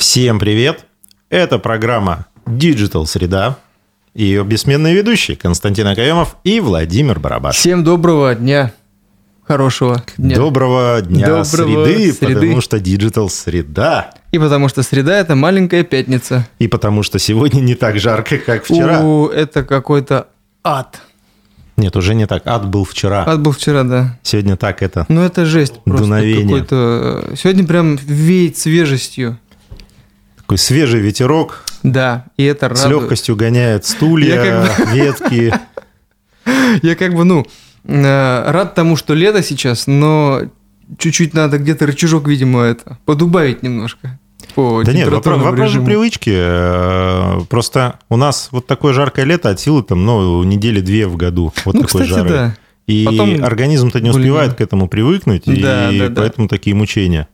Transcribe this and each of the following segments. Всем привет! Это программа Digital Среда. И ее бессменные ведущие Константин Акаёмов и Владимир Барабаш. Всем доброго дня. Хорошего дня. Доброго дня среды, потому что Digital Среда. И потому что среда – это маленькая пятница. И потому что сегодня не так жарко, как вчера. Это какой-то ад. Нет, уже не так. Ад был вчера. Ад был вчера, да. Сегодня так это. Ну, это жесть просто. Дуновение. Какой-то... Сегодня прям веет свежестью. Такой свежий ветерок. Да, и это радует. С легкостью гоняет стулья, ветки. Я как бы, рад тому, что лето сейчас, но чуть-чуть надо где-то рычажок, видимо, это подубавить немножко. Да нет, вопрос же привычки. Просто у нас вот такое жаркое лето от силы там, недели две в году. Вот такой жары. Да. И потом... организм-то не успевает к этому привыкнуть, да, и поэтому такие мучения.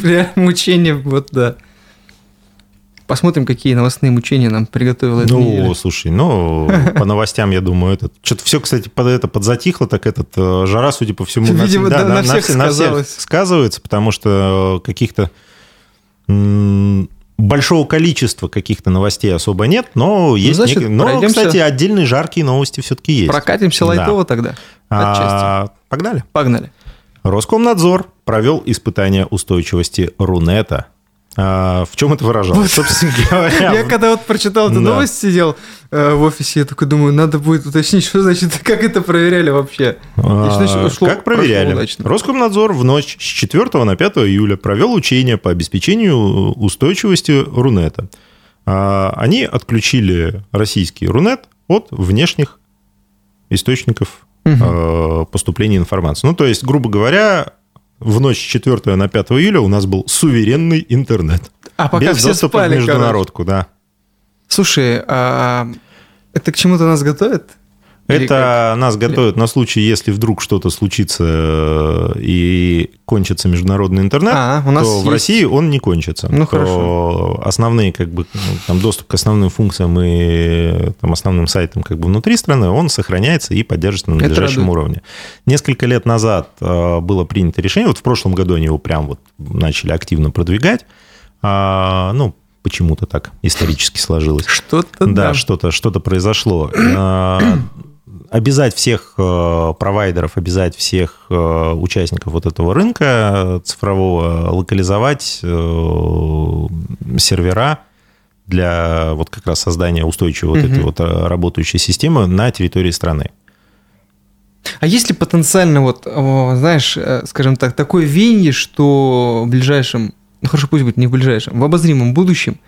Бля, мучения, вот да. Посмотрим, какие новостные мучения нам приготовила эта неделя. Слушай, по новостям, я думаю, это... Что-то все, кстати, подзатихло, так жара, судя по всему, видимо, на всех сказывается, потому что каких-то... Большого количества каких-то новостей особо нет, но есть... кстати, отдельные жаркие новости все-таки есть. Прокатимся лайтово тогда. Погнали. Роскомнадзор провел испытание устойчивости Рунета. В чем это выражалось, собственно говоря? Я когда прочитал эту новость, сидел в офисе, я такой думаю, надо будет уточнить, что значит, как это проверяли вообще. Как проверяли? Роскомнадзор в ночь с 4 на 5 июля провел учения по обеспечению устойчивости Рунета. Они отключили российский Рунет от внешних источников поступления информации. То есть, грубо говоря... В ночь с 4 на 5 июля у нас был суверенный интернет. А пока без все доступа спали, к международку, да. Слушай, а это к чему-то нас готовит? Это нас готовит на случай, если вдруг что-то случится и кончится международный интернет, в России он не кончится. Хорошо. Основные, доступ к основным функциям и основным сайтам внутри страны, он сохраняется и поддерживается на надлежащем уровне. Несколько лет назад было принято решение, в прошлом году они его прям начали активно продвигать, почему-то так исторически сложилось. Что-то произошло. Обязать всех провайдеров, обязать всех участников вот этого рынка цифрового локализовать сервера для вот как раз создания устойчивой этой работающей системы на территории страны. А есть ли потенциально, такое веяние, что в ближайшем, пусть будет не в ближайшем, в обозримом будущем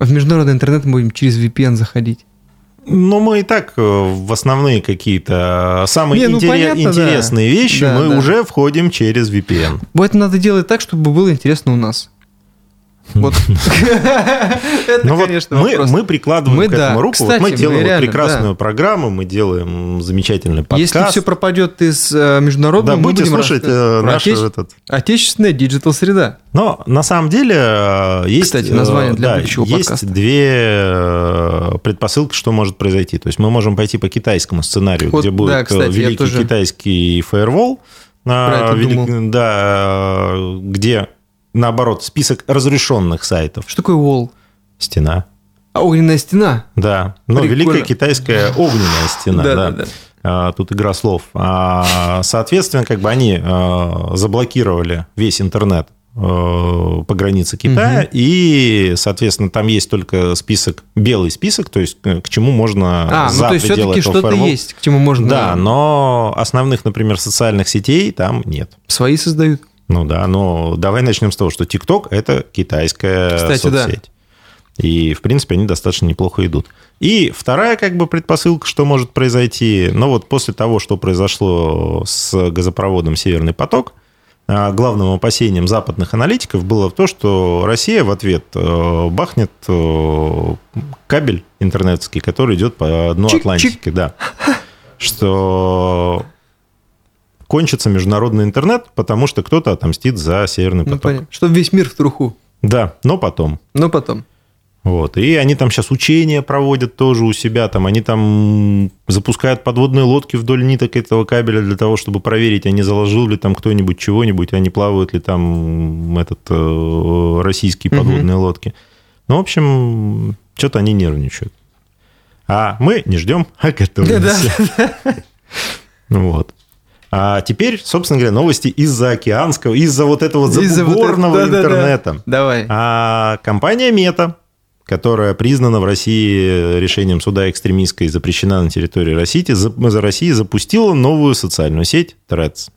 в международный интернет мы будем через VPN заходить? Мы и так в основные какие-то самые интересные вещи мы уже входим через VPN. Поэтому надо делать так, чтобы было интересно у нас. Это, конечно, вопрос. Мы прикладываем к этому руку. Мы делаем прекрасную программу, мы делаем замечательный подкаст. Если все пропадет из международного, мы будем слушать нашу отечественная диджитал-среда. Но на самом деле есть... Кстати, название для будущего подкаста. Есть две предпосылки, что может произойти. То есть мы можем пойти по китайскому сценарию, где будет великий китайский фаервол, где... Наоборот, список разрешенных сайтов. Что такое wall? Стена. А огненная стена? Да. Великая китайская огненная стена. Да. Тут игра слов. Соответственно, они заблокировали весь интернет по границе Китая. И, соответственно, там есть только список, белый список, то есть к чему можно запределать. То есть все-таки что-то есть, к чему можно... Да, но основных, например, социальных сетей там нет. Свои создают. Давай начнем с того, что TikTok – это китайская соцсеть. Да. И, в принципе, они достаточно неплохо идут. И вторая предпосылка, что может произойти. После того, что произошло с газопроводом «Северный поток», главным опасением западных аналитиков было то, что Россия в ответ бахнет кабель интернетский, который идет по дну Атлантики. Да. Что... Кончится международный интернет, потому что кто-то отомстит за Северный поток. Понятно. Чтобы весь мир в труху. Да, но потом. Вот. И они там сейчас учения проводят тоже у себя, там, они там запускают подводные лодки вдоль ниток этого кабеля для того, чтобы проверить, а не заложил ли там кто-нибудь чего-нибудь, а не плавают ли там российские подводные лодки. Ну, в общем, что-то они нервничают. А мы не ждем, а готовимся. Вот. А теперь, собственно говоря, новости из-за океанского, из-за вот этого забугорного интернета. Давай. А компания Мета, которая признана в России решением суда экстремистской и запрещена на территории России, запустила новую социальную сеть Threads.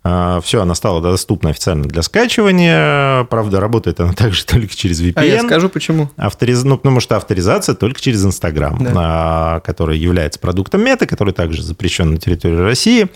Все, она стала доступна официально для скачивания. Правда, работает она также только через VPN. А я скажу, почему. Потому что авторизация только через Instagram, да, который является продуктом Meta, который также запрещен на территории России.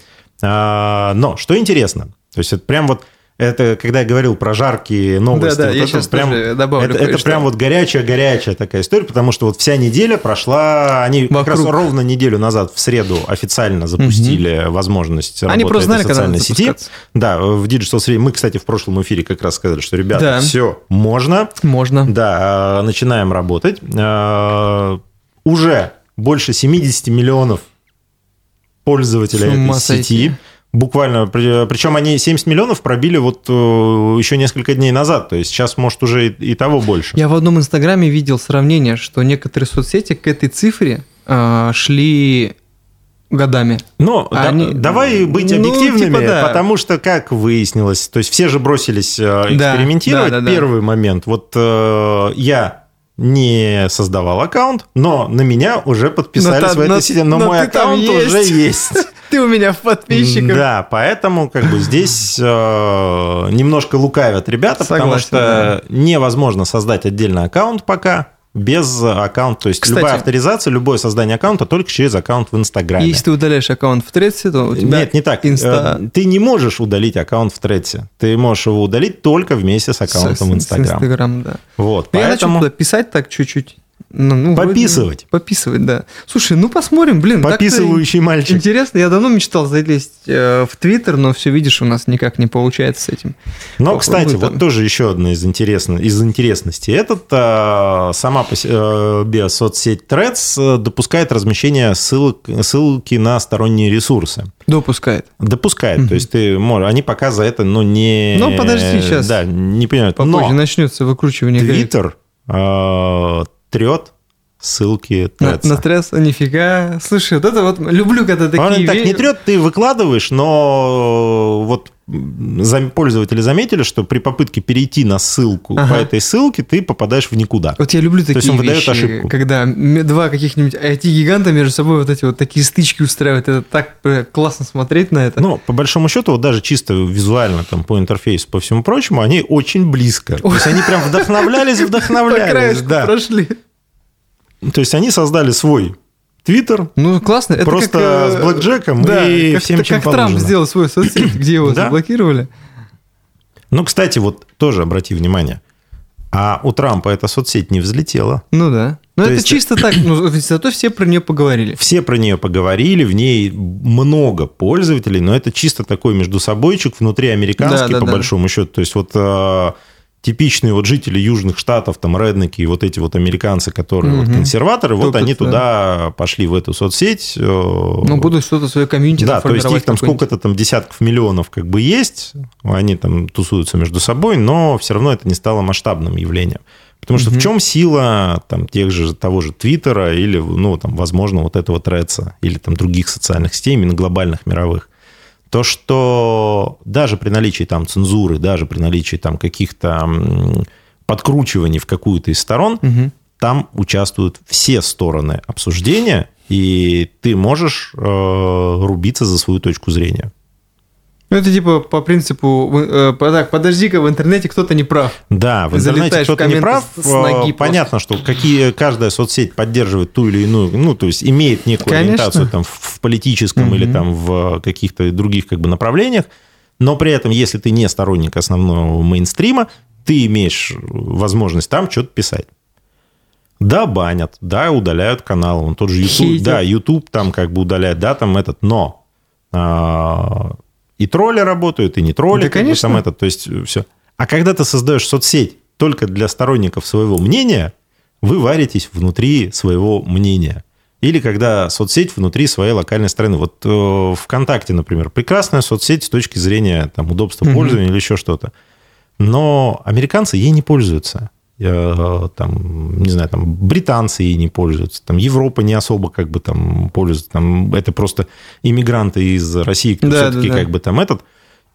Но, что интересно, то есть это прям вот... Это когда я говорил про жаркие новости. Да, вот я сейчас прям, добавлю. Это прям вот горячая такая история, потому что вот вся неделя прошла... Они как раз ровно неделю назад в среду официально запустили возможность работы этой социальной сети. Да, в Digital Среде. Мы, кстати, в прошлом эфире как раз сказали, что, ребята, все, можно. Можно. Да, начинаем работать. Уже больше 70 миллионов пользователей этой сети... Буквально, причем они 70 миллионов пробили вот еще несколько дней назад, то есть сейчас, может, уже и того больше. Я в одном Инстаграме видел сравнение, что некоторые соцсети к этой цифре шли годами. Ну, давай быть объективными, потому что, как выяснилось, то есть все же бросились экспериментировать. Первый момент, вот я... не создавал аккаунт, но на меня уже подписались в этой сети, но мой аккаунт уже есть. Ты у меня в подписчиках. Да, поэтому как бы здесь немножко лукавят ребята, потому что невозможно создать отдельный аккаунт пока без аккаунта. То есть любая авторизация, любое создание аккаунта только через аккаунт в Инстаграме. Если ты удаляешь аккаунт в Тредсе, то у тебя... Нет, не так. Ты не можешь удалить аккаунт в Тредсе. Ты можешь его удалить только вместе с аккаунтом в Инстаграм. С Инстаграм, да. Вот, поэтому... Я начал писать так чуть-чуть. Пописывать. Пописывать, да. Слушай, посмотрим, блин. Пописывающий мальчик. Интересно, я давно мечтал залезть в Твиттер, но все, видишь, у нас никак не получается с этим. Но, кстати, вот тоже еще одна из интересностей. Сама по себе соцсеть Threads допускает размещение ссылки на сторонние ресурсы. Допускает. Допускает, то есть ты можешь... Они пока за это, не... Ну, подожди, сейчас. Да, не понимают. Попозже начнется выкручивание. Твиттер... трет ссылки Threads. На Threads, нифига. Слушай, вот это вот люблю, когда такие... Он так не трет, ты выкладываешь, но вот пользователи заметили, что при попытке перейти на ссылку по этой ссылке, ты попадаешь в никуда. Вот я люблю такие вещи, когда два каких-нибудь IT-гиганта между собой вот эти вот такие стычки устраивают. Это так классно смотреть на это. Ну, по большому счету, вот даже чисто визуально, там, по интерфейсу, по всему прочему, они очень близко. То есть они прям вдохновлялись. По краешку прошли. То есть они создали свой Твиттер. Ну, классно. Это просто как, с блэкджеком и всем, чем положено. Трамп сделал свою соцсеть, где его заблокировали. Ну, кстати, вот тоже обрати внимание. А у Трампа эта соцсеть не взлетела. Ну да. Но это чисто так, зато все про нее поговорили. Все про нее поговорили, в ней много пользователей, но это чисто такой между собойчик, внутриамериканский, по большому счету. То есть вот... Типичные вот жители южных штатов, там, реднеки, вот эти вот американцы, которые вот консерваторы, вот они туда пошли, в эту соцсеть. Ну, будут что-то свое комьюнити формировать. Да, то есть их там сколько-то там десятков миллионов как бы есть, они там тусуются между собой, но все равно это не стало масштабным явлением. Потому что в чем сила там, того же Твиттера или, ну, там, возможно, вот этого Тредса или там других социальных сетей, именно глобальных, мировых? То, что даже при наличии там цензуры, даже при наличии там каких-то подкручиваний в какую-то из сторон, там участвуют все стороны обсуждения, и ты можешь рубиться за свою точку зрения. Ну, это типа по принципу, так, подожди-ка, в интернете кто-то не прав. Да, в интернете кто-то не прав. Понятно, что каждая соцсеть поддерживает ту или иную, ну, то есть имеет некую ориентацию там, в политическом или там, в каких-то других как бы, направлениях, но при этом, если ты не сторонник основного мейнстрима, ты имеешь возможность там что-то писать. Да, банят, да, удаляют каналы, он тот же YouTube, да, YouTube там как бы удаляет, да, там этот, но... И тролли работают, и не тролли. Да, конечно. То есть, все. А когда ты создаешь соцсеть только для сторонников своего мнения, вы варитесь внутри своего мнения. Или когда соцсеть внутри своей локальной страны. Вот ВКонтакте, например, прекрасная соцсеть с точки зрения там, удобства пользования или еще что-то. Но американцы ей не пользуются. Там, не знаю, там, британцы ей не пользуются. Там, Европа не особо как бы там пользуется. Там, это просто иммигранты из России, кто все-таки как бы там этот.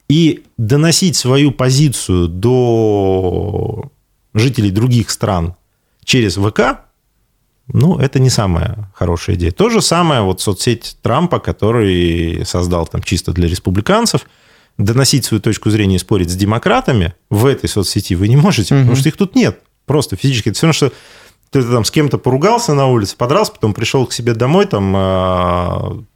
И доносить свою позицию до жителей других стран через ВК, ну, это не самая хорошая идея. То же самое вот соцсеть Трампа, который создал там чисто для республиканцев. Доносить свою точку зрения и спорить с демократами в этой соцсети вы не можете, потому что их тут нет. Просто физически. Это все равно, что ты там с кем-то поругался на улице, подрался, потом пришел к себе домой, там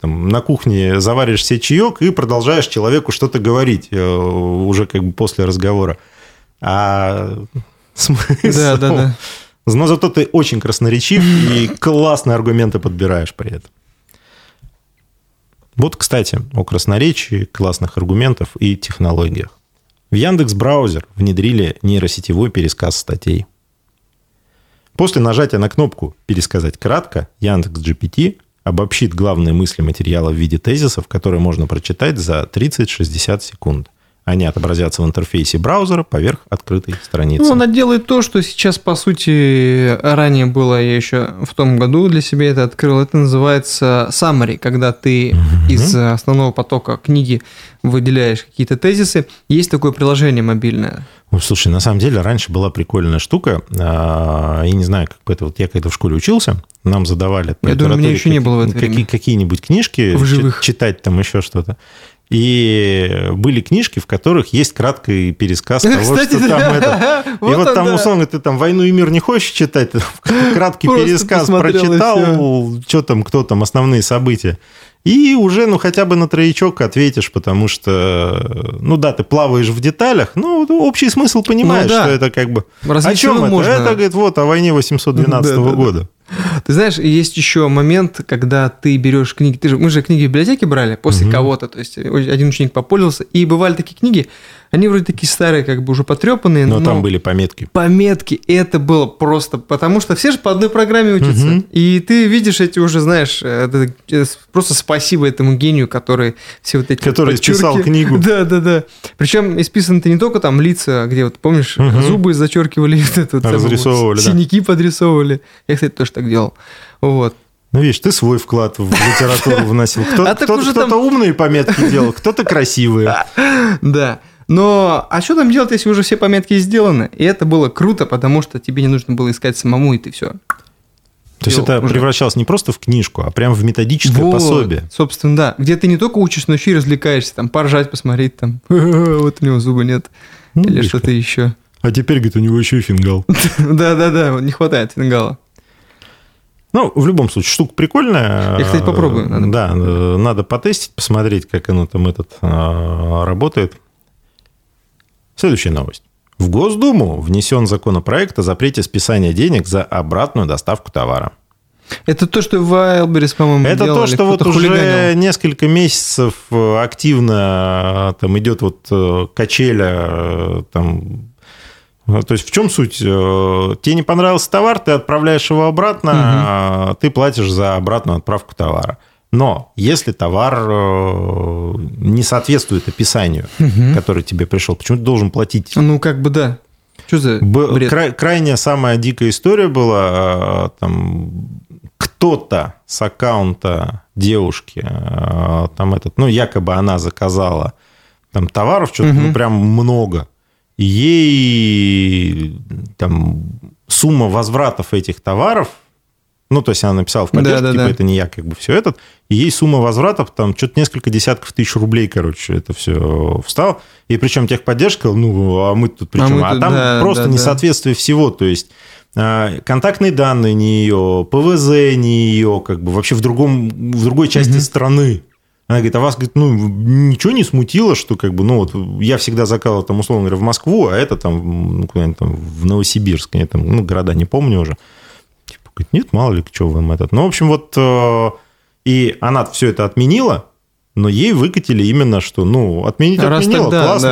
на кухне заваришь себе чаек и продолжаешь человеку что-то говорить уже как бы после разговора. А смысл... Да. Но зато ты очень красноречив и классные аргументы подбираешь при этом. Вот, кстати, о красноречии, классных аргументов и технологиях. В Яндекс.Браузер внедрили нейросетевой пересказ статей. После нажатия на кнопку «Пересказать кратко» Яндекс GPT обобщит главные мысли материала в виде тезисов, которые можно прочитать за 30-60 секунд. Они отобразятся в интерфейсе браузера поверх открытой страницы. Ну, она делает то, что сейчас, по сути, ранее было, я еще в том году для себя это открыл. Это называется summary, когда ты из основного потока книги выделяешь какие-то тезисы. Есть такое приложение мобильное. Ну, слушай, на самом деле, раньше была прикольная штука. Я не знаю, как бы это... Вот я когда в школе учился, нам задавали... Я думаю, меня еще не было в это время. Какие-нибудь книжки, читать там еще что-то. И были книжки, в которых есть краткий пересказ того, кстати, что там это. Вот и вот там, условно, ты там «Войну и мир» не хочешь читать, краткий пересказ прочитал, что там, кто там, основные события. И уже, ну, хотя бы на троечок ответишь, потому что, ну да, ты плаваешь в деталях, но общий смысл понимаешь, что это как бы... Разве о чем это? Можно... Это, говорит, вот о войне 812 года. Ты знаешь, есть еще момент, когда ты берешь книги, мы же книги в библиотеке брали после кого-то, то есть один ученик попользовался, и бывали такие книги, они вроде такие старые, как бы уже потрепанные, но там были пометки. Пометки, это было просто, потому что все же по одной программе учатся, и ты видишь эти уже, знаешь, просто спасибо этому гению, который все вот эти который подчерки... Который писал книгу. Да. Причем исписаны-то не только там лица, где вот, помнишь, зубы зачеркивали, разрисовывали, вот, синяки подрисовывали. Я, кстати, тоже так делал. Вот. Ну, видишь, ты свой вклад в литературу вносил. Кто-то умные пометки делал, кто-то красивые. Да. Но а что там делать, если уже все пометки сделаны? И это было круто, потому что тебе не нужно было искать самому, и ты все. То есть это превращалось не просто в книжку, а прям в методическое пособие. Собственно, да. Где ты не только учишься, но еще и развлекаешься, там, поржать, посмотреть, там, вот у него зуба нет, или что-то еще. А теперь, говорит, у него еще и фингал. Да, не хватает фингала. Ну, в любом случае, штука прикольная. Я, кстати, попробую. Надо потестить, посмотреть, как оно там работает. Следующая новость. В Госдуму внесен законопроект о запрете списания денег за обратную доставку товара. Это то, что в Wildberries, по-моему, это делали, то, что вот хулиганил. Уже несколько месяцев активно там идет вот качеля там. То есть в чем суть? Тебе не понравился товар, ты отправляешь его обратно, ты платишь за обратную отправку товара. Но если товар не соответствует описанию, который тебе пришел, почему ты должен платить? Ну, как бы да. Что за бред? Крайняя самая дикая история была. Там, кто-то с аккаунта девушки, там этот, ну, якобы она заказала там, товаров, что-то ну, прям много. Ей там, сумма возвратов этих товаров, ну, то есть она написала в поддержку, это не я, как бы все этот, и ей сумма возвратов, там, что-то несколько десятков тысяч рублей, короче, это все встало, и причем техподдержка, ну, а мы тут при чем? Там просто несоответствие всего, то есть контактные данные не ее, ПВЗ не ее, как бы вообще в другой части страны. Она говорит, а вас, говорит, ну, ничего не смутило, что как бы, ну, вот я всегда заказывал, там, условно говоря, в Москву, а это там, ну, куда-нибудь там в Новосибирск, я там, ну, города не помню уже. Типа, говорит, нет, мало ли, что вам этот. Ну, в общем, вот и она все это отменила, но ей выкатили именно, что, ну, отменить отменила, тогда, классно,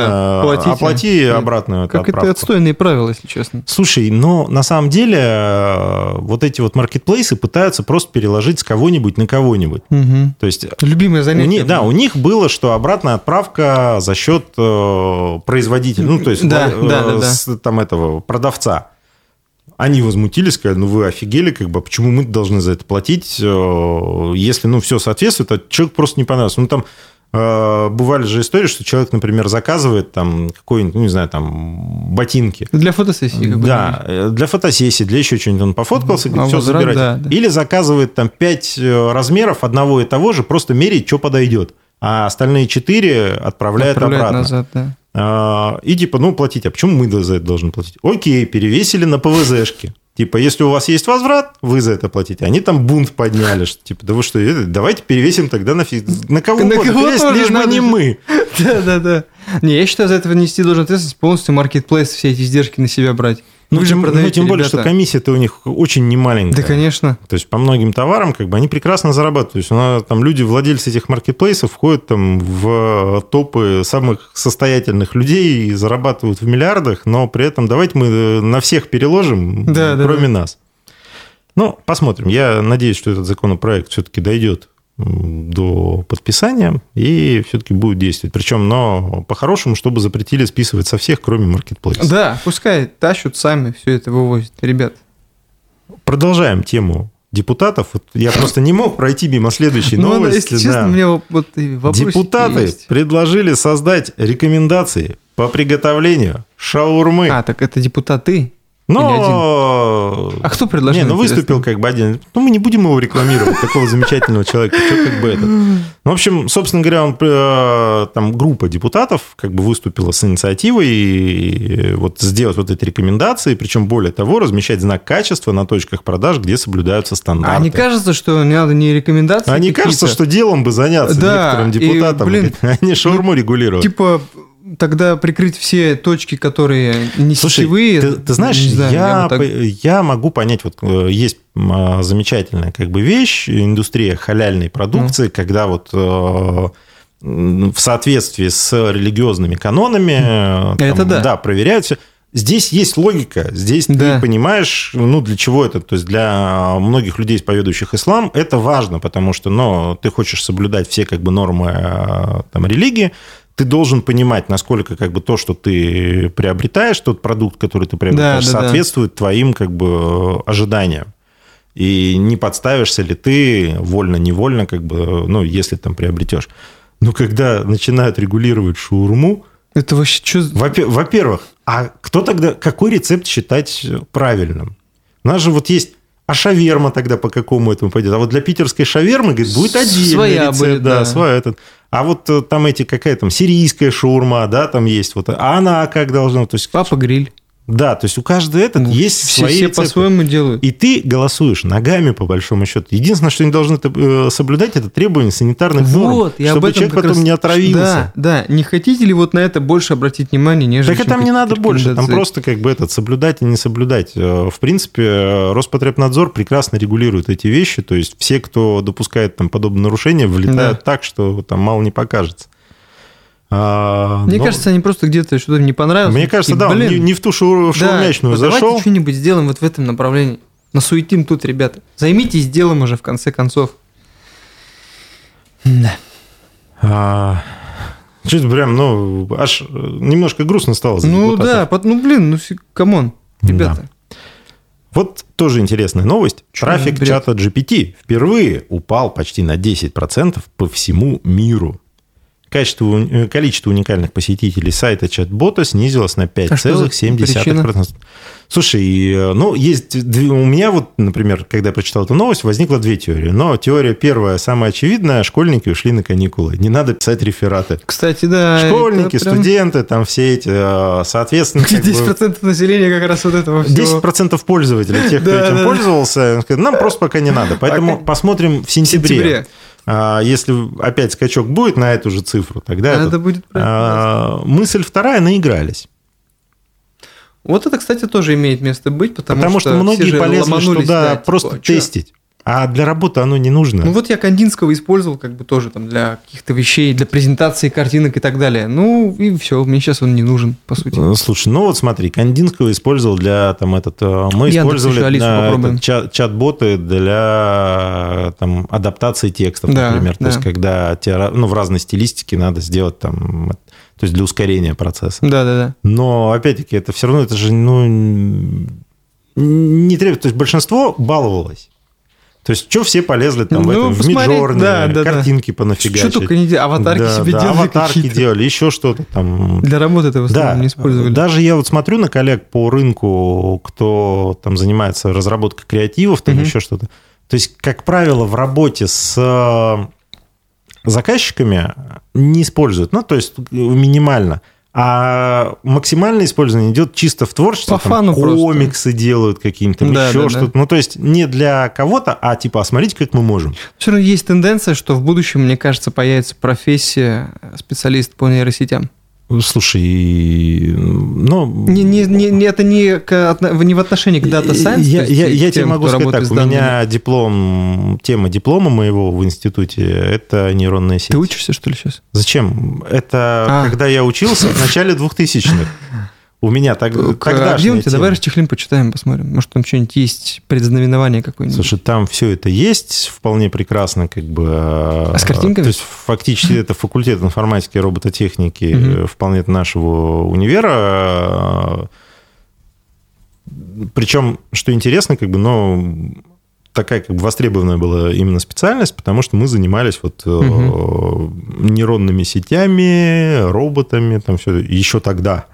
да, оплати обратно как отправку. Это отстойные правила, если честно. Слушай, но на самом деле вот эти вот маркетплейсы пытаются просто переложить с кого-нибудь на кого-нибудь. Угу. То есть, любимое занятие. У них было, что обратная отправка за счет производителя, ну, то есть там этого продавца. Они возмутились, сказали, ну, вы офигели, как бы, почему мы должны за это платить, если, ну, все соответствует, а человеку просто не понравилось. Ну, там бывали же истории, что человек, например, заказывает там какой-нибудь, ну, не знаю, там, ботинки. Для фотосессии. Да, для фотосессии, для еще чего-нибудь. Он пофоткался, говорит, все, забирайте. Да. Или заказывает там 5 размеров одного и того же, просто мерить, что подойдет. А остальные 4 отправляет обратно. Назад, да. И типа, ну, платить. А почему мы за это должны платить? Окей, перевесили на ПВЗшки. Типа, если у вас есть возврат, вы за это платите. Они там бунт подняли, что типа, да вы что, давайте перевесим тогда на кого угодно, лишь бы не мы. Да. Не, я считаю, за это нести должен ответственность полностью маркетплейс, все эти издержки на себя брать. Ну, тем более, что комиссия-то у них очень немаленькая. Да, конечно. То есть, по многим товарам, как бы, они прекрасно зарабатывают. То есть, там люди, владельцы этих маркетплейсов, входят там в топы самых состоятельных людей и зарабатывают в миллиардах, но при этом давайте мы на всех переложим, кроме нас. Ну, посмотрим. Я надеюсь, что этот законопроект все-таки дойдет до подписания и все-таки будет действовать. Причем, но по-хорошему, чтобы запретили списывать со всех, кроме маркетплейса. Да, пускай тащут сами, все это вывозят. Ребят. Продолжаем тему депутатов. Вот я просто не мог пройти мимо следующей новости. Если честно, у меня вот вопросы. Депутаты предложили создать рекомендации по приготовлению шаурмы. А, так это депутаты? Но... А кто предложил? Не, выступил как бы один. Ну, мы не будем его рекламировать, такого замечательного человека. Что как бы это? Ну, в общем, собственно говоря, там группа депутатов как бы выступила с инициативой и вот сделать вот эти рекомендации, причем более того, размещать знак качества на точках продаж, где соблюдаются стандарты. А не кажется, что не надо не рекомендации? А не кажется, что делом бы заняться некоторым депутатам, они шаурму регулируют. Типа... Тогда прикрыть все точки, которые не сетевые. Слушай, ты знаешь, я могу понять, вот есть замечательная как бы вещь, индустрия халяльной продукции, когда вот в соответствии с религиозными канонами там, проверяют все. Здесь есть логика, здесь ты понимаешь, ну, для чего это. То есть, для многих людей, исповедующих ислам, это важно, потому что ты хочешь соблюдать все как бы нормы там, религии, ты должен понимать, насколько как бы то, что ты приобретаешь, тот продукт, который ты приобретаешь, соответствует твоим как бы ожиданиям. И не подставишься ли ты вольно-невольно, как бы, ну, если там приобретешь. Но когда начинают регулировать шаурму, это вообще что? Во-первых, а кто тогда, какой рецепт считать правильным? У нас же вот есть. А шаверма тогда по какому этому пойдет? А вот для питерской шавермы, говорит, будет отдельный рецепт. Будет, своя этот. А вот там сирийская шаурма, там есть. Вот, а она как должна... То есть, Папа Гриль. Да, то есть у каждого есть свои все рецепты. Все по-своему делают. И ты голосуешь ногами, по большому счету. Единственное, что они должны соблюдать, это требования санитарных норм, чтобы человек потом не отравился. Да, не хотите ли вот на это больше обратить внимание, нежели... Так и там не надо больше, там просто как бы соблюдать и не соблюдать. В принципе, Роспотребнадзор прекрасно регулирует эти вещи, то есть все, кто допускает там подобные нарушения, влетают так, что там мало не покажется. Мне кажется, они просто где-то что-то не понравилось. Мне кажется, он не в ту шаурмячную зашел. Давайте что-нибудь сделаем вот в этом направлении. Насуетим тут, ребята. Займитесь делом уже, в конце концов. Да. Что-то прям, аж немножко грустно стало за депутатов. Камон, ребята. Да. Вот тоже интересная новость. Трафик чата GPT впервые упал почти на 10% по всему миру. Количество уникальных посетителей сайта чат-бота снизилось на 5,7%. Слушай, у меня вот, например, когда я прочитал эту новость, возникло 2 теории. Но теория первая, самая очевидная, школьники ушли на каникулы. Не надо писать рефераты. Кстати, да. Школьники, студенты, там все эти, соответственно... 10% населения как раз вот этого всего. 10% пользователей, тех, кто этим пользовался, нам просто пока не надо. Поэтому посмотрим в сентябре. Если опять скачок будет на эту же цифру, тогда это будет мысль вторая, наигрались. Вот это, кстати, тоже имеет место быть, потому что многие полезли, что тестить. А для работы оно не нужно. Ну вот я Кандинского использовал как бы тоже там для каких-то вещей, для презентации картинок и так далее. Ну и все, мне сейчас он не нужен, по сути. Слушай, ну вот смотри, Кандинского использовал для там этот... Мы Яндекс использовали чат-боты для там, адаптации текстов, да, например. Да. То есть когда тебе, ну, в разной стилистике надо сделать там... То есть для ускорения процесса. Да-да-да. Но опять-таки это все равно, это же ну, не требует. То есть большинство баловалось. То есть, что все полезли там ну, в этом, в Midjourney, да, картинки понафигачить. Что только не делали, аватарки себе делали аватарки какие-то. Делали, еще что-то там. Для работы это в основном не использовали. Даже я вот смотрю на коллег по рынку, кто там занимается разработкой креативов, там еще что-то. То есть, как правило, в работе с заказчиками не используют, ну, то есть, минимально. А максимальное использование идет чисто в творчестве. По фану там, комиксы просто делают какие-нибудь, там, еще что-то. Ну, то есть, не для кого-то, а типа, а смотрите, как мы можем. Все равно есть тенденция, что в будущем, мне кажется, появится профессия специалист по нейросетям. Слушай, ну... это не в отношении к дата-сайенс. Я тебе могу сказать так, у меня диплом, тема диплома моего в институте, это нейронная сеть. Ты учишься, что ли, сейчас? Зачем? Это когда я учился в начале 2000-х. У меня тогдашняя тема. Давай расчехлим, почитаем, посмотрим. Может, там что-нибудь есть, предзнаменование какое-нибудь. Слушай, там все это есть вполне прекрасно. Как бы, а с картинками? То есть, фактически, это факультет информатики и робототехники вполне нашего универа. Причем, что интересно, как бы, но такая как бы востребованная была именно специальность, потому что мы занимались вот нейронными сетями, роботами, там все еще тогда.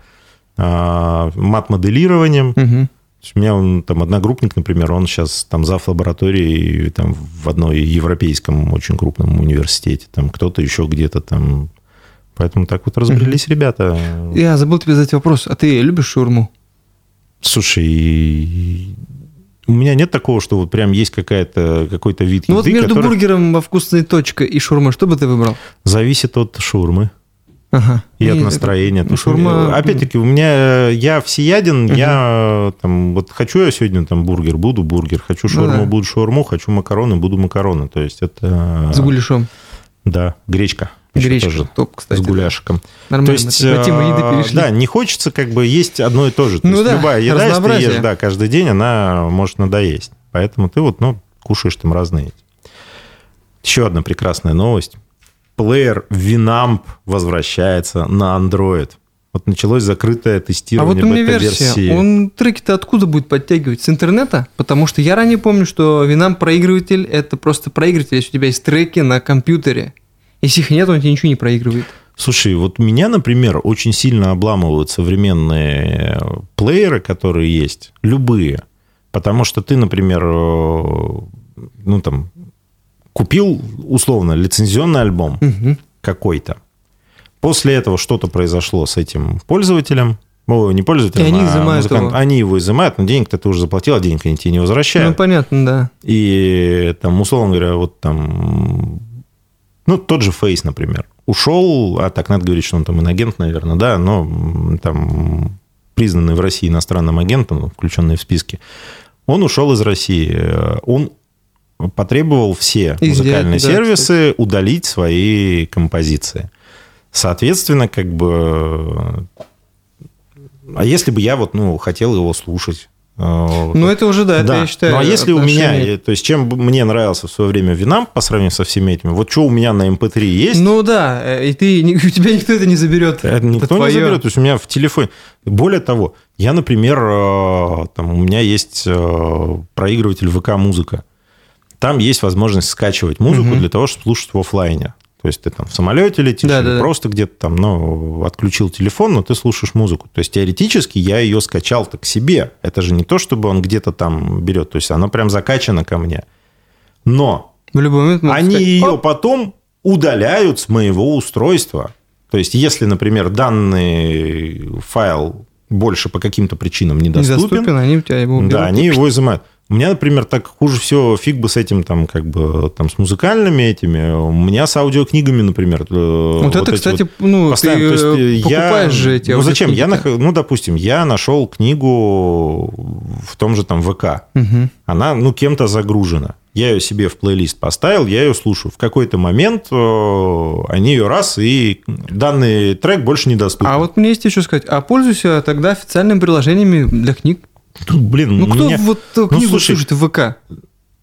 Мат-моделированием. У меня там одногруппник, например, он сейчас там зав. Лабораторией там, в одной европейском очень крупном университете. Там кто-то еще где-то там. Поэтому так вот разбрелись ребята. Я забыл тебе задать вопрос. А ты любишь шаурму? Слушай, у меня нет такого, что вот прям есть какой-то вид еды. Ну вот между бургером во вкусной точке и шаурмой что бы ты выбрал? Зависит от шаурмы. Ага. И от настроения. Это, шаурма... Опять-таки, у меня я всеяден, я там вот хочу я сегодня там бургер, буду бургер, хочу шаурму, буду шаурму, хочу макароны, буду макароны. То есть это... С гуляшом. Да, гречка. Гречка, тоже топ, кстати. С гуляшиком. Нормально, то есть, на тему еды перешли. Да, не хочется как бы есть одно и то же. То есть любая еда, если ты ешь каждый день, она может надоесть. Поэтому ты вот кушаешь там разные. Еще одна прекрасная новость. Плеер Winamp возвращается на Android. Вот началось закрытое тестирование бета-версии. Он треки-то откуда будет подтягивать? С интернета? Потому что я ранее помню, что Winamp проигрыватель – это просто проигрыватель, если у тебя есть треки на компьютере. Если их нет, он тебе ничего не проигрывает. Слушай, вот меня, например, очень сильно обламывают современные плееры, которые есть, любые. Потому что ты, например, купил, условно, лицензионный альбом какой-то. После этого что-то произошло с этим пользователем. Ой, не пользователем, а музыкантом. Они его изымают, но денег-то ты уже заплатил, а денег они тебе не возвращают. Ну, понятно, да. И, там, условно говоря, вот там... Ну, тот же Фейс, например. Ушел, а так надо говорить, что он там инагент, наверное, да, но там признанный в России иностранным агентом, включенный в списки. Он ушел из России. Он потребовал все музыкальные сервисы удалить свои композиции. Соответственно, как бы... А если бы я хотел его слушать? Ну, это уже, это я считаю... Ну, а если отношения... у меня... То есть, чем мне нравился в свое время Winamp по сравнению со всеми этими? Вот что у меня на MP3 есть... Ну, да, и у тебя никто это не заберет. Никто не заберет, то есть, у меня в телефоне... Более того, я, например, у меня есть проигрыватель ВК-музыка. Там есть возможность скачивать музыку для того, чтобы слушать в офлайне. То есть ты там в самолете летишь, или просто где-то там, отключил телефон, но ты слушаешь музыку. То есть теоретически я ее скачал-то к себе. Это же не то, чтобы он где-то там берет. То есть она прям закачана ко мне. Но в любой момент можно они сказать, ее потом удаляют с моего устройства. То есть если, например, данный файл больше по каким-то причинам недоступен, они у тебя его уберут. Да, они его изымают. У меня, например, так хуже всего фиг бы с этим, там, как бы, там, с музыкальными этими. У меня с аудиокнигами, например. Вот это, кстати, ты покупаешь же эти аудиокниги. Ну, зачем? Допустим, я нашел книгу в том же там ВК. Она, кем-то загружена. Я ее себе в плейлист поставил, я ее слушаю. В какой-то момент они ее раз, и данный трек больше недоступен. А вот мне есть еще сказать, а пользуйся тогда официальными приложениями для книг. Блин, ну, кто меня... вот книгу слушает в ВК?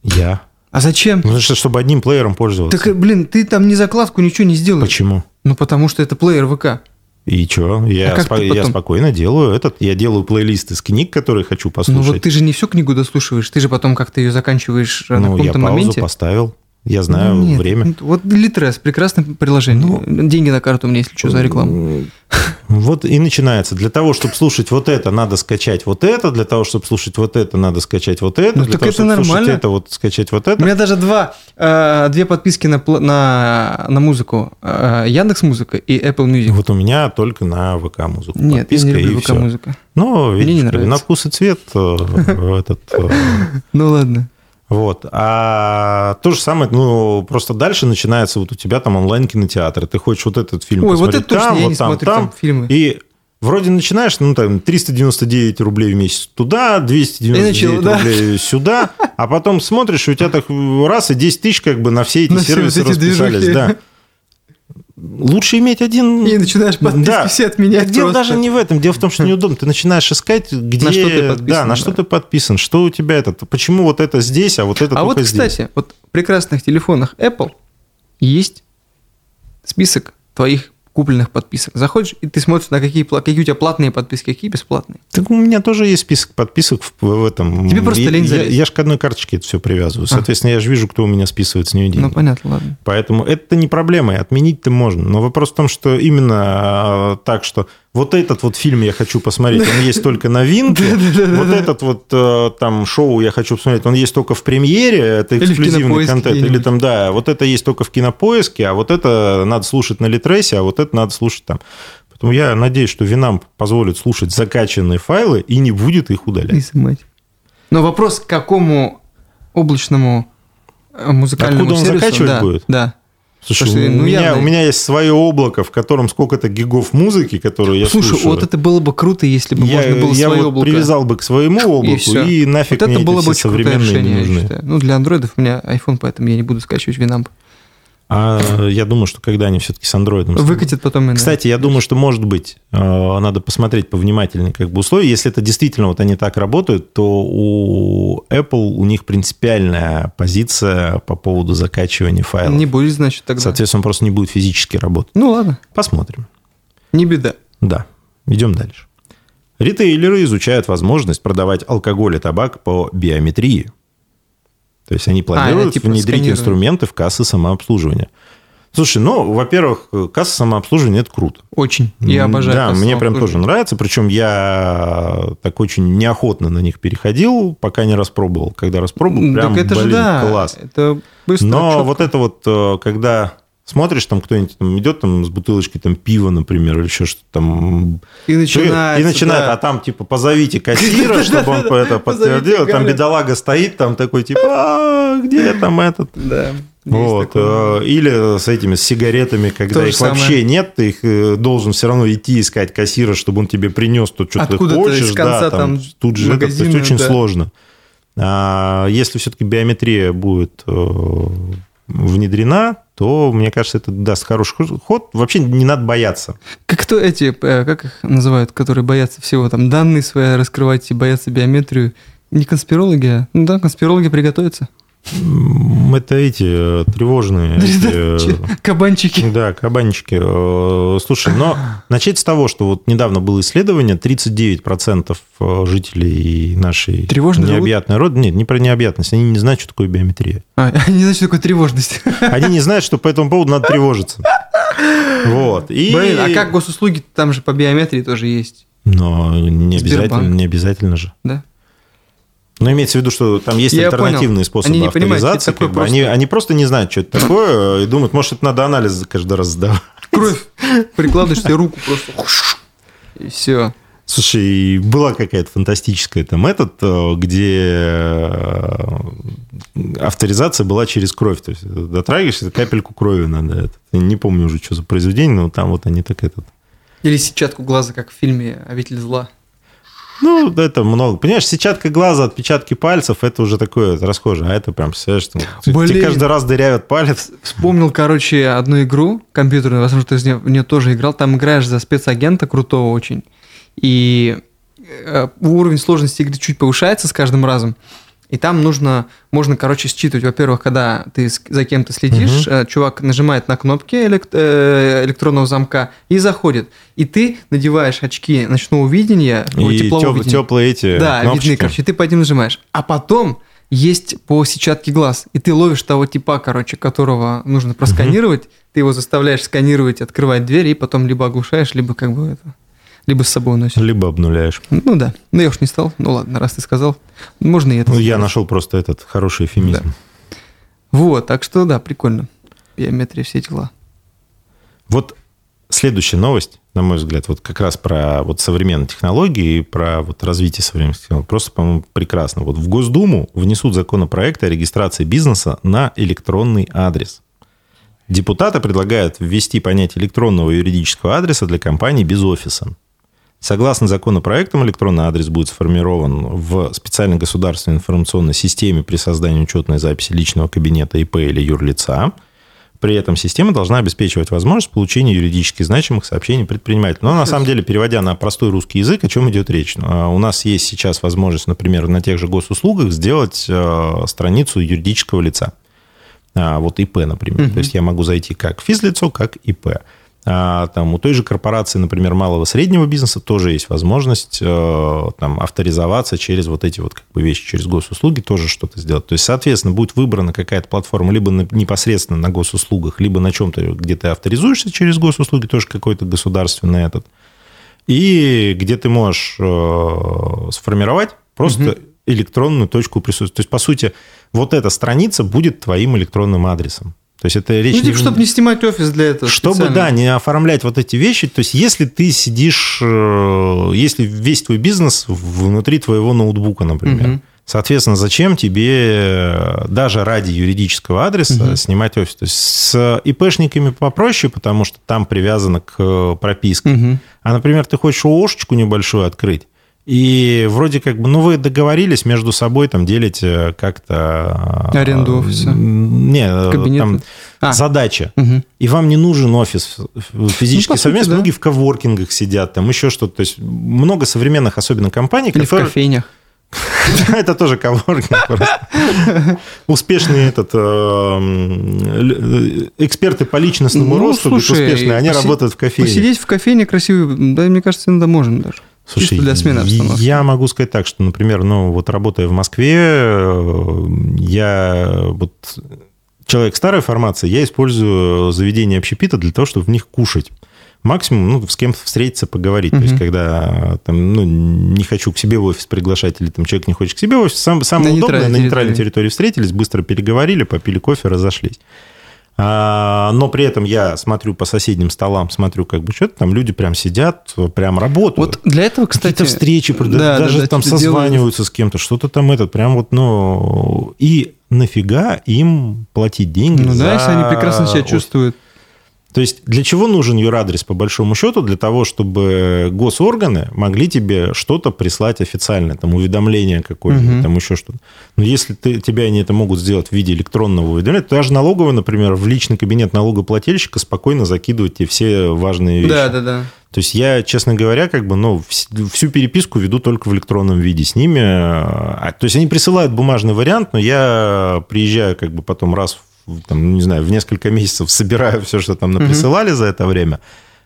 Я. А зачем? Потому что, чтобы одним плеером пользоваться. Так, блин, ты там ни закладку, ничего не сделаешь. Почему? Ну, потому что это плеер ВК. И что? Я спокойно делаю этот. Я делаю плейлист из книг, которые хочу послушать. Ну, вот ты же не всю книгу дослушиваешь. Ты же потом как-то ее заканчиваешь на каком-то моменте. Ну, я паузу поставил. Я знаю время. Вот Литрес, прекрасное приложение. Деньги на карту мне, если что, за рекламу. Вот и начинается. Для того, чтобы слушать вот это, надо скачать вот это. Для того, чтобы слушать вот это, надо скачать вот это. Ну, для того, чтобы слушать это, вот скачать вот это. У меня даже две подписки на музыку. Яндекс.Музыка и Apple Music. Вот у меня только на ВК-музыку. Нет, подписка, я не люблю ВК-музыку. Ну, видишь, на вкус и цвет этот... Ну, ладно. Вот. А то же самое, ну, просто дальше начинается вот у тебя там онлайн-кинотеатр. Ты хочешь вот этот фильм посмотреть, вот это точно, я не смотрю там фильмы. И вроде начинаешь, ну, там, 399 рублей в месяц туда, 299 рублей сюда, а потом смотришь, и у тебя так раз, и 10 тысяч как бы на все эти сервисы расписались. Да. Лучше иметь один... И начинаешь подписки все отменять. Дело даже не в этом. Дело в том, что неудобно. Ты начинаешь искать, где... На что ты подписан. Да, на что ты подписан. Что у тебя это... Почему вот это здесь, а вот это только здесь. А вот, кстати, вот в прекрасных телефонах Apple есть список твоих купленных подписок. Заходишь, и ты смотришь, на какие у тебя платные подписки, какие бесплатные. Так у меня тоже есть список подписок в этом. Тебе просто лень залезть. Я же к одной карточке это все привязываю. Соответственно, я же вижу, кто у меня списывает с нее деньги. Ну, понятно, ладно. Поэтому это не проблема, отменить-то можно. Но вопрос в том, что именно так, что вот этот вот фильм я хочу посмотреть, он есть только новинки, вот этот вот там шоу я хочу посмотреть, он есть только в премьере, это эксклюзивный контент. Или там, да, вот это есть только в Кинопоиске, а вот это надо слушать на Литресе, а вот это надо слушать там. Поэтому я надеюсь, что Winamp позволит слушать закачанные файлы и не будет их удалять. И снимать. Но вопрос, к какому облачному музыкальному сервису... Откуда он закачивать будет? Да. Слушай, что, у меня есть свое облако, в котором сколько-то гигов музыки, которую я слушаю. Слушай, вот это было бы круто, если бы можно было свое облако. Я вот привязал бы к своему облаку, и нафиг вот мне это было эти бы все современные решение, не нужны. Ну, для андроидов у меня iPhone, поэтому я не буду скачивать Winamp. А я думаю, что когда они все-таки с андроидом... Выкатят потом... Иногда. Кстати, я думаю, что, может быть, надо посмотреть повнимательнее как бы условия. Если это действительно вот они так работают, то у Apple, у них принципиальная позиция по поводу закачивания файлов. Не будет, значит, тогда. Соответственно, он просто не будет физически работать. Ну, ладно. Посмотрим. Не беда. Да. Идем дальше. Ритейлеры изучают возможность продавать алкоголь и табак по биометрии. То есть, они планируют внедрить инструменты в кассы самообслуживания. Слушай, ну, во-первых, касса самообслуживания – это круто. Очень. Я обожаю кассу. Да, мне прям тоже нравится. Причем я так очень неохотно на них переходил, пока не распробовал. Когда распробовал, прям, так это блин, же, да, класс. Это быстро, но четко. Вот это вот, когда смотришь, там кто-нибудь там идет там, с бутылочкой там, пива, например, или еще что-то там. И начинает, да. А там типа позовите кассира, чтобы он это подтвердил. Там бедолага стоит, там такой типа, где там этот? Да. Вот. Или с этими сигаретами, когда их вообще нет, ты их должен все равно идти искать кассира, чтобы он тебе принес то, что ты хочешь. Да, там тут же это очень сложно. Если все-таки биометрия будет внедрена, то, мне кажется, это даст хороший ход. Вообще не надо бояться. Кто эти, как их называют, которые боятся всего, там, данные свои раскрывать и боятся биометрию? Не конспирологи, а... Ну да, конспирологи приготовятся. Это эти тревожные... Кабанчики. Да, кабанчики. Слушай, но начать с того, что вот недавно было исследование, 39% жителей нашей необъятной роды... Нет, не про необъятность, они не знают, что такое биометрия. Они не знают, что такое тревожность. Они не знают, что по этому поводу надо тревожиться. Вот. Блин, а как госуслуги там же по биометрии тоже есть? Но не обязательно же. Да. Но имеется в виду, что там есть альтернативные способы авторизации. Они просто не знают, что это такое, и думают, может, это надо анализ каждый раз сдавать. Кровь. Прикладываешь себе руку просто. И все. Слушай, была какая-то фантастическая там метод, где авторизация была через кровь. То есть, дотрагиваешься, капельку крови надо. Я не помню уже, что за произведение, но там вот они так этот... Или сетчатку глаза, как в фильме «Обитель зла». Ну, это много. Понимаешь, сетчатка глаза, отпечатки пальцев, это уже такое расхожее. А это прям, представляешь, тебе каждый раз дырявят палец. Вспомнил, короче, одну игру компьютерную, возможно, ты в нее тоже играл. Там играешь за спецагента крутого очень. И уровень сложности игры чуть повышается с каждым разом. И там можно, короче, считывать. Во-первых, когда ты за кем-то следишь, чувак нажимает на кнопки электронного замка и заходит. И ты надеваешь очки ночного видения, и теплового видения. Теплые эти кнопочки. Видны, короче, и ты по ним нажимаешь. А потом есть по сетчатке глаз. И ты ловишь того типа, короче, которого нужно просканировать. Ты его заставляешь сканировать, открывать дверь, и потом либо оглушаешь, либо как бы это... Либо с собой носишь. Либо обнуляешь. Ну да. Ну я уж не стал. Ну ладно, раз ты сказал. Можно и это. Ну я нашел просто этот хороший эфемизм. Да. Вот, так что да, прикольно. Биометрия, все дела. Вот следующая новость, на мой взгляд, вот как раз про вот современные технологии и про вот развитие современных технологий. Просто, по-моему, прекрасно. Вот в Госдуму внесут законопроект о регистрации бизнеса на электронный адрес. Депутаты предлагают ввести понятие электронного юридического адреса для компаний без офиса. Согласно законопроектам, электронный адрес будет сформирован в специальной государственной информационной системе при создании учетной записи личного кабинета ИП или юрлица. При этом система должна обеспечивать возможность получения юридически значимых сообщений предпринимателя. Но на самом деле, переводя на простой русский язык, о чем идет речь? У нас есть сейчас возможность, например, на тех же госуслугах сделать страницу юридического лица. Вот ИП, например. То есть я могу зайти как физлицо, как ИП. Там, у той же корпорации, например, малого и среднего бизнеса тоже есть возможность там, авторизоваться через вот эти вот как бы вещи, через госуслуги тоже что-то сделать. То есть, соответственно, будет выбрана какая-то платформа либо непосредственно на госуслугах, либо на чем-то, где ты авторизуешься через госуслуги, тоже какой-то государственный этот. И где ты можешь сформировать просто электронную точку присутствия. То есть, по сути, вот эта страница будет твоим электронным адресом. То есть это речь... Ну, типа, чтобы не снимать офис для этого. Чтобы, да, не оформлять вот эти вещи. То есть если ты сидишь... Если весь твой бизнес внутри твоего ноутбука, например. Соответственно, зачем тебе даже ради юридического адреса снимать офис? То есть с ИПшниками попроще, потому что там привязано к прописке. А, например, ты хочешь ООшечку небольшую открыть, и вроде как бы, ну, вы договорились между собой, там, делите как-то... Аренду офиса? Не, кабинеты. Там задача. И вам не нужен офис физически совместно. Да. Многие в коворкингах сидят, там, еще что-то. То есть много современных, особенно компаний... Или в кофейнях. Это тоже коворкинг просто. Успешные эксперты по личностному росту, успешные, они работают в кофейне. Посидеть в кофейне красиво, да, мне кажется, иногда можно даже. Слушай, для смены обстановки. Я могу сказать так, что, например, ну, вот работая в Москве, я вот человек старой формации, я использую заведения общепита для того, чтобы в них кушать. Максимум, ну, с кем встретиться, поговорить. То есть, когда там, ну, не хочу к себе в офис приглашать, или там человек не хочет к себе в офис, самое удобное, на нейтральной территории встретились, быстро переговорили, попили кофе, разошлись. Но при этом я смотрю по соседним столам, смотрю, как бы что-то, там люди прям сидят, прям работают. Вот для этого, кстати... Какие-то встречи, даже там созваниваются с кем-то, что-то там прям вот, ну... И нафига им платить деньги за... Ну да, если они прекрасно себя чувствуют. То есть для чего нужен юрадрес, по большому счету? Для того, чтобы госорганы могли тебе что-то прислать официально, там уведомление какое-нибудь, там еще что-то. Но если тебя они это могут сделать в виде электронного уведомления, то даже налоговая, например, в личный кабинет налогоплательщика спокойно закидывает тебе все важные вещи. Да. То есть я, честно говоря, как бы, ну, всю переписку веду только в электронном виде с ними. То есть они присылают бумажный вариант, но я приезжаю как бы потом раз в... Там, не знаю, в несколько месяцев собираю все, что там наприсылали за это время.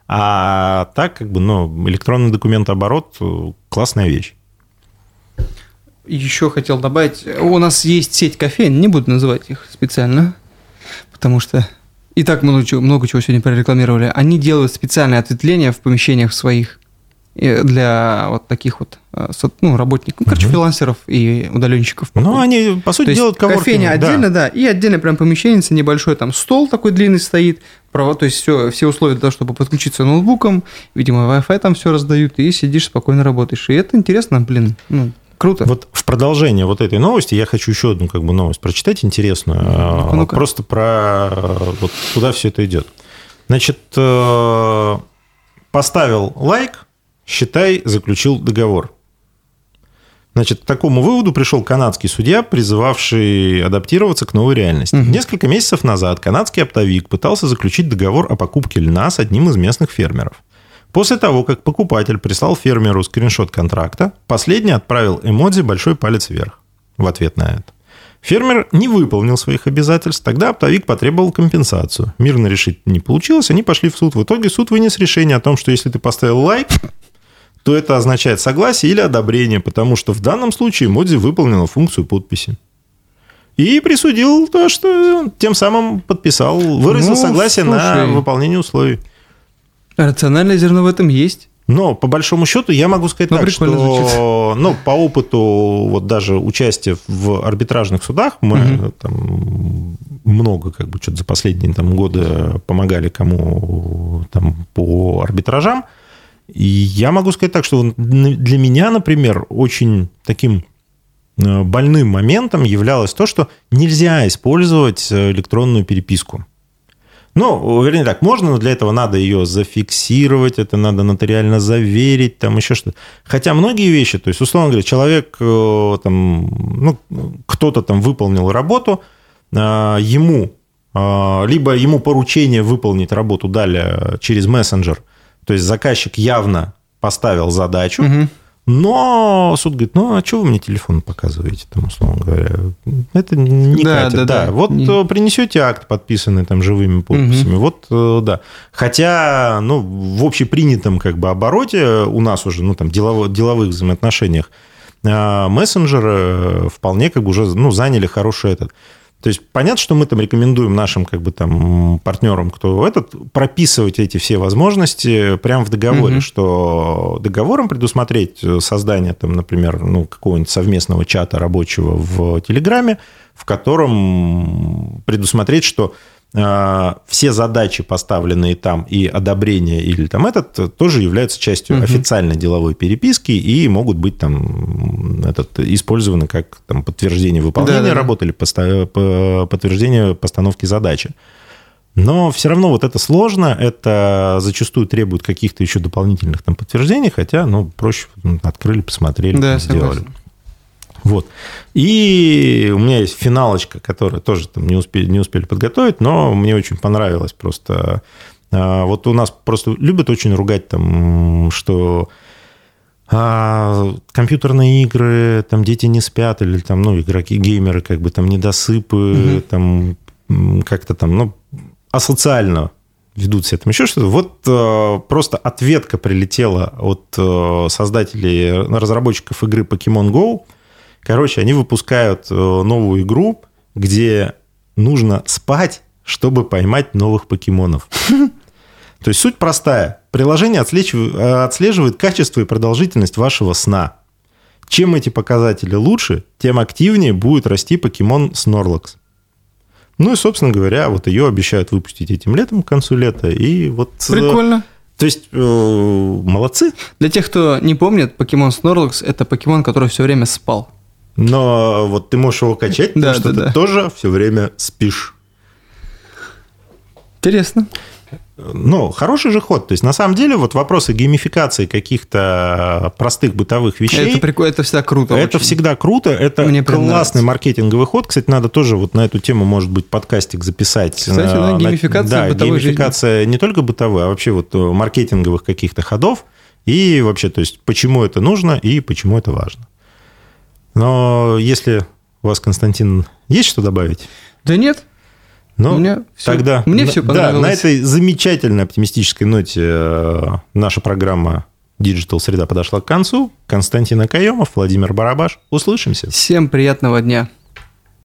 А так, как бы, ну, электронный документооборот – классная вещь. Еще хотел добавить. У нас есть сеть кофеин, не буду называть их специально, потому что и так много чего сегодня прорекламировали. Они делают специальные ответвления в помещениях своих для вот таких вот, ну, работников, короче, фрилансеров и удаленщиков. Ну, они, по сути, делают коворкинг. Кофейня отдельно, да, и отдельно прям помещение, небольшой там стол такой длинный стоит, то есть все условия для того, чтобы подключиться ноутбуком, видимо, Wi-Fi там все раздают, и сидишь, спокойно работаешь. И это интересно, блин, ну, круто. Вот в продолжение вот этой новости я хочу еще одну как бы новость прочитать интересную, ну-ка. Просто про вот куда все это идет. Значит, поставил лайк, считай, заключил договор. Значит, к такому выводу пришел канадский судья, призывавший адаптироваться к новой реальности. Угу. Несколько месяцев назад канадский оптовик пытался заключить договор о покупке льна с одним из местных фермеров. После того, как покупатель прислал фермеру скриншот контракта, последний отправил эмодзи «большой палец вверх» в ответ на это. Фермер не выполнил своих обязательств, тогда оптовик потребовал компенсацию. Мирно решить не получилось, они пошли в суд. В итоге суд вынес решение о том, что если ты поставил лайк, то это означает согласие или одобрение, потому что в данном случае эмодзи выполнила функцию подписи. И присудил то, что тем самым подписал, выразил согласие на выполнение условий. Рациональное зерно в этом есть. Но, по большому счету, я могу сказать так, что по опыту вот даже участия в арбитражных судах, мы там много что-то за последние годы помогали кому по арбитражам, и я могу сказать так, что для меня, например, очень таким больным моментом являлось то, что нельзя использовать электронную переписку. Ну, вернее так, можно, но для этого надо ее зафиксировать, это надо нотариально заверить, там еще что-то. Хотя многие вещи, то есть, условно говоря, человек, кто-то выполнил работу, либо ему поручение выполнить работу дали через мессенджер, то есть заказчик явно поставил задачу, но суд говорит, а что вы мне телефон показываете, условно говоря? Это не катит. Да. Вот принесете акт, подписанный живыми подписями. Вот, да. Хотя, в общепринятом обороте у нас уже, деловых взаимоотношениях мессенджеры вполне уже заняли хороший этот. То есть понятно, что мы рекомендуем нашим партнерам, кто прописывать эти все возможности прямо в договоре, что договором предусмотреть создание, например, какого-нибудь совместного чата рабочего в Телеграме, в котором предусмотреть, что все задачи, поставленные там, и одобрение, или тоже являются частью официальной деловой переписки и могут быть использованы как подтверждение выполнения работы или подтверждение постановки задачи. Но все равно это сложно, это зачастую требует каких-то еще дополнительных подтверждений, хотя проще открыли, посмотрели, сделали. Вот. И у меня есть финалочка, которую тоже не успели подготовить, но мне очень понравилось просто. Вот у нас просто любят очень ругать, что компьютерные игры, дети не спят, или игроки-геймеры недосыпы, асоциально ведут себя еще что-то. Вот просто ответка прилетела от создателей, разработчиков игры Pokemon Go. Короче, они выпускают новую игру, где нужно спать, чтобы поймать новых покемонов. То есть суть простая. Приложение отслеживает качество и продолжительность вашего сна. Чем эти показатели лучше, тем активнее будет расти покемон Снорлакс. Ну и, собственно говоря, вот ее обещают выпустить этим летом, к концу лета. И вот... Прикольно. То есть, молодцы. Для тех, кто не помнит, покемон Снорлакс – это покемон, который все время спал. Но вот ты можешь его качать, потому что ты тоже все время спишь. Интересно. Хороший же ход. То есть, на самом деле, вот вопросы геймификации каких-то простых бытовых вещей... Это всегда круто. Это очень всегда круто. Это классный маркетинговый ход. Кстати, надо тоже вот на эту тему, может быть, подкастик записать. Кстати, геймификация бытовой жизни. Да, геймификация не только бытовая, а вообще вот маркетинговых каких-то ходов. И вообще, то есть, почему это нужно и почему это важно. Но если у вас, Константин, есть что добавить? Да нет. Мне все понравилось. Да, на этой замечательной оптимистической ноте наша программа Digital Среда подошла к концу. Константин Акаёмов, Владимир Барабаш. Услышимся. Всем приятного дня.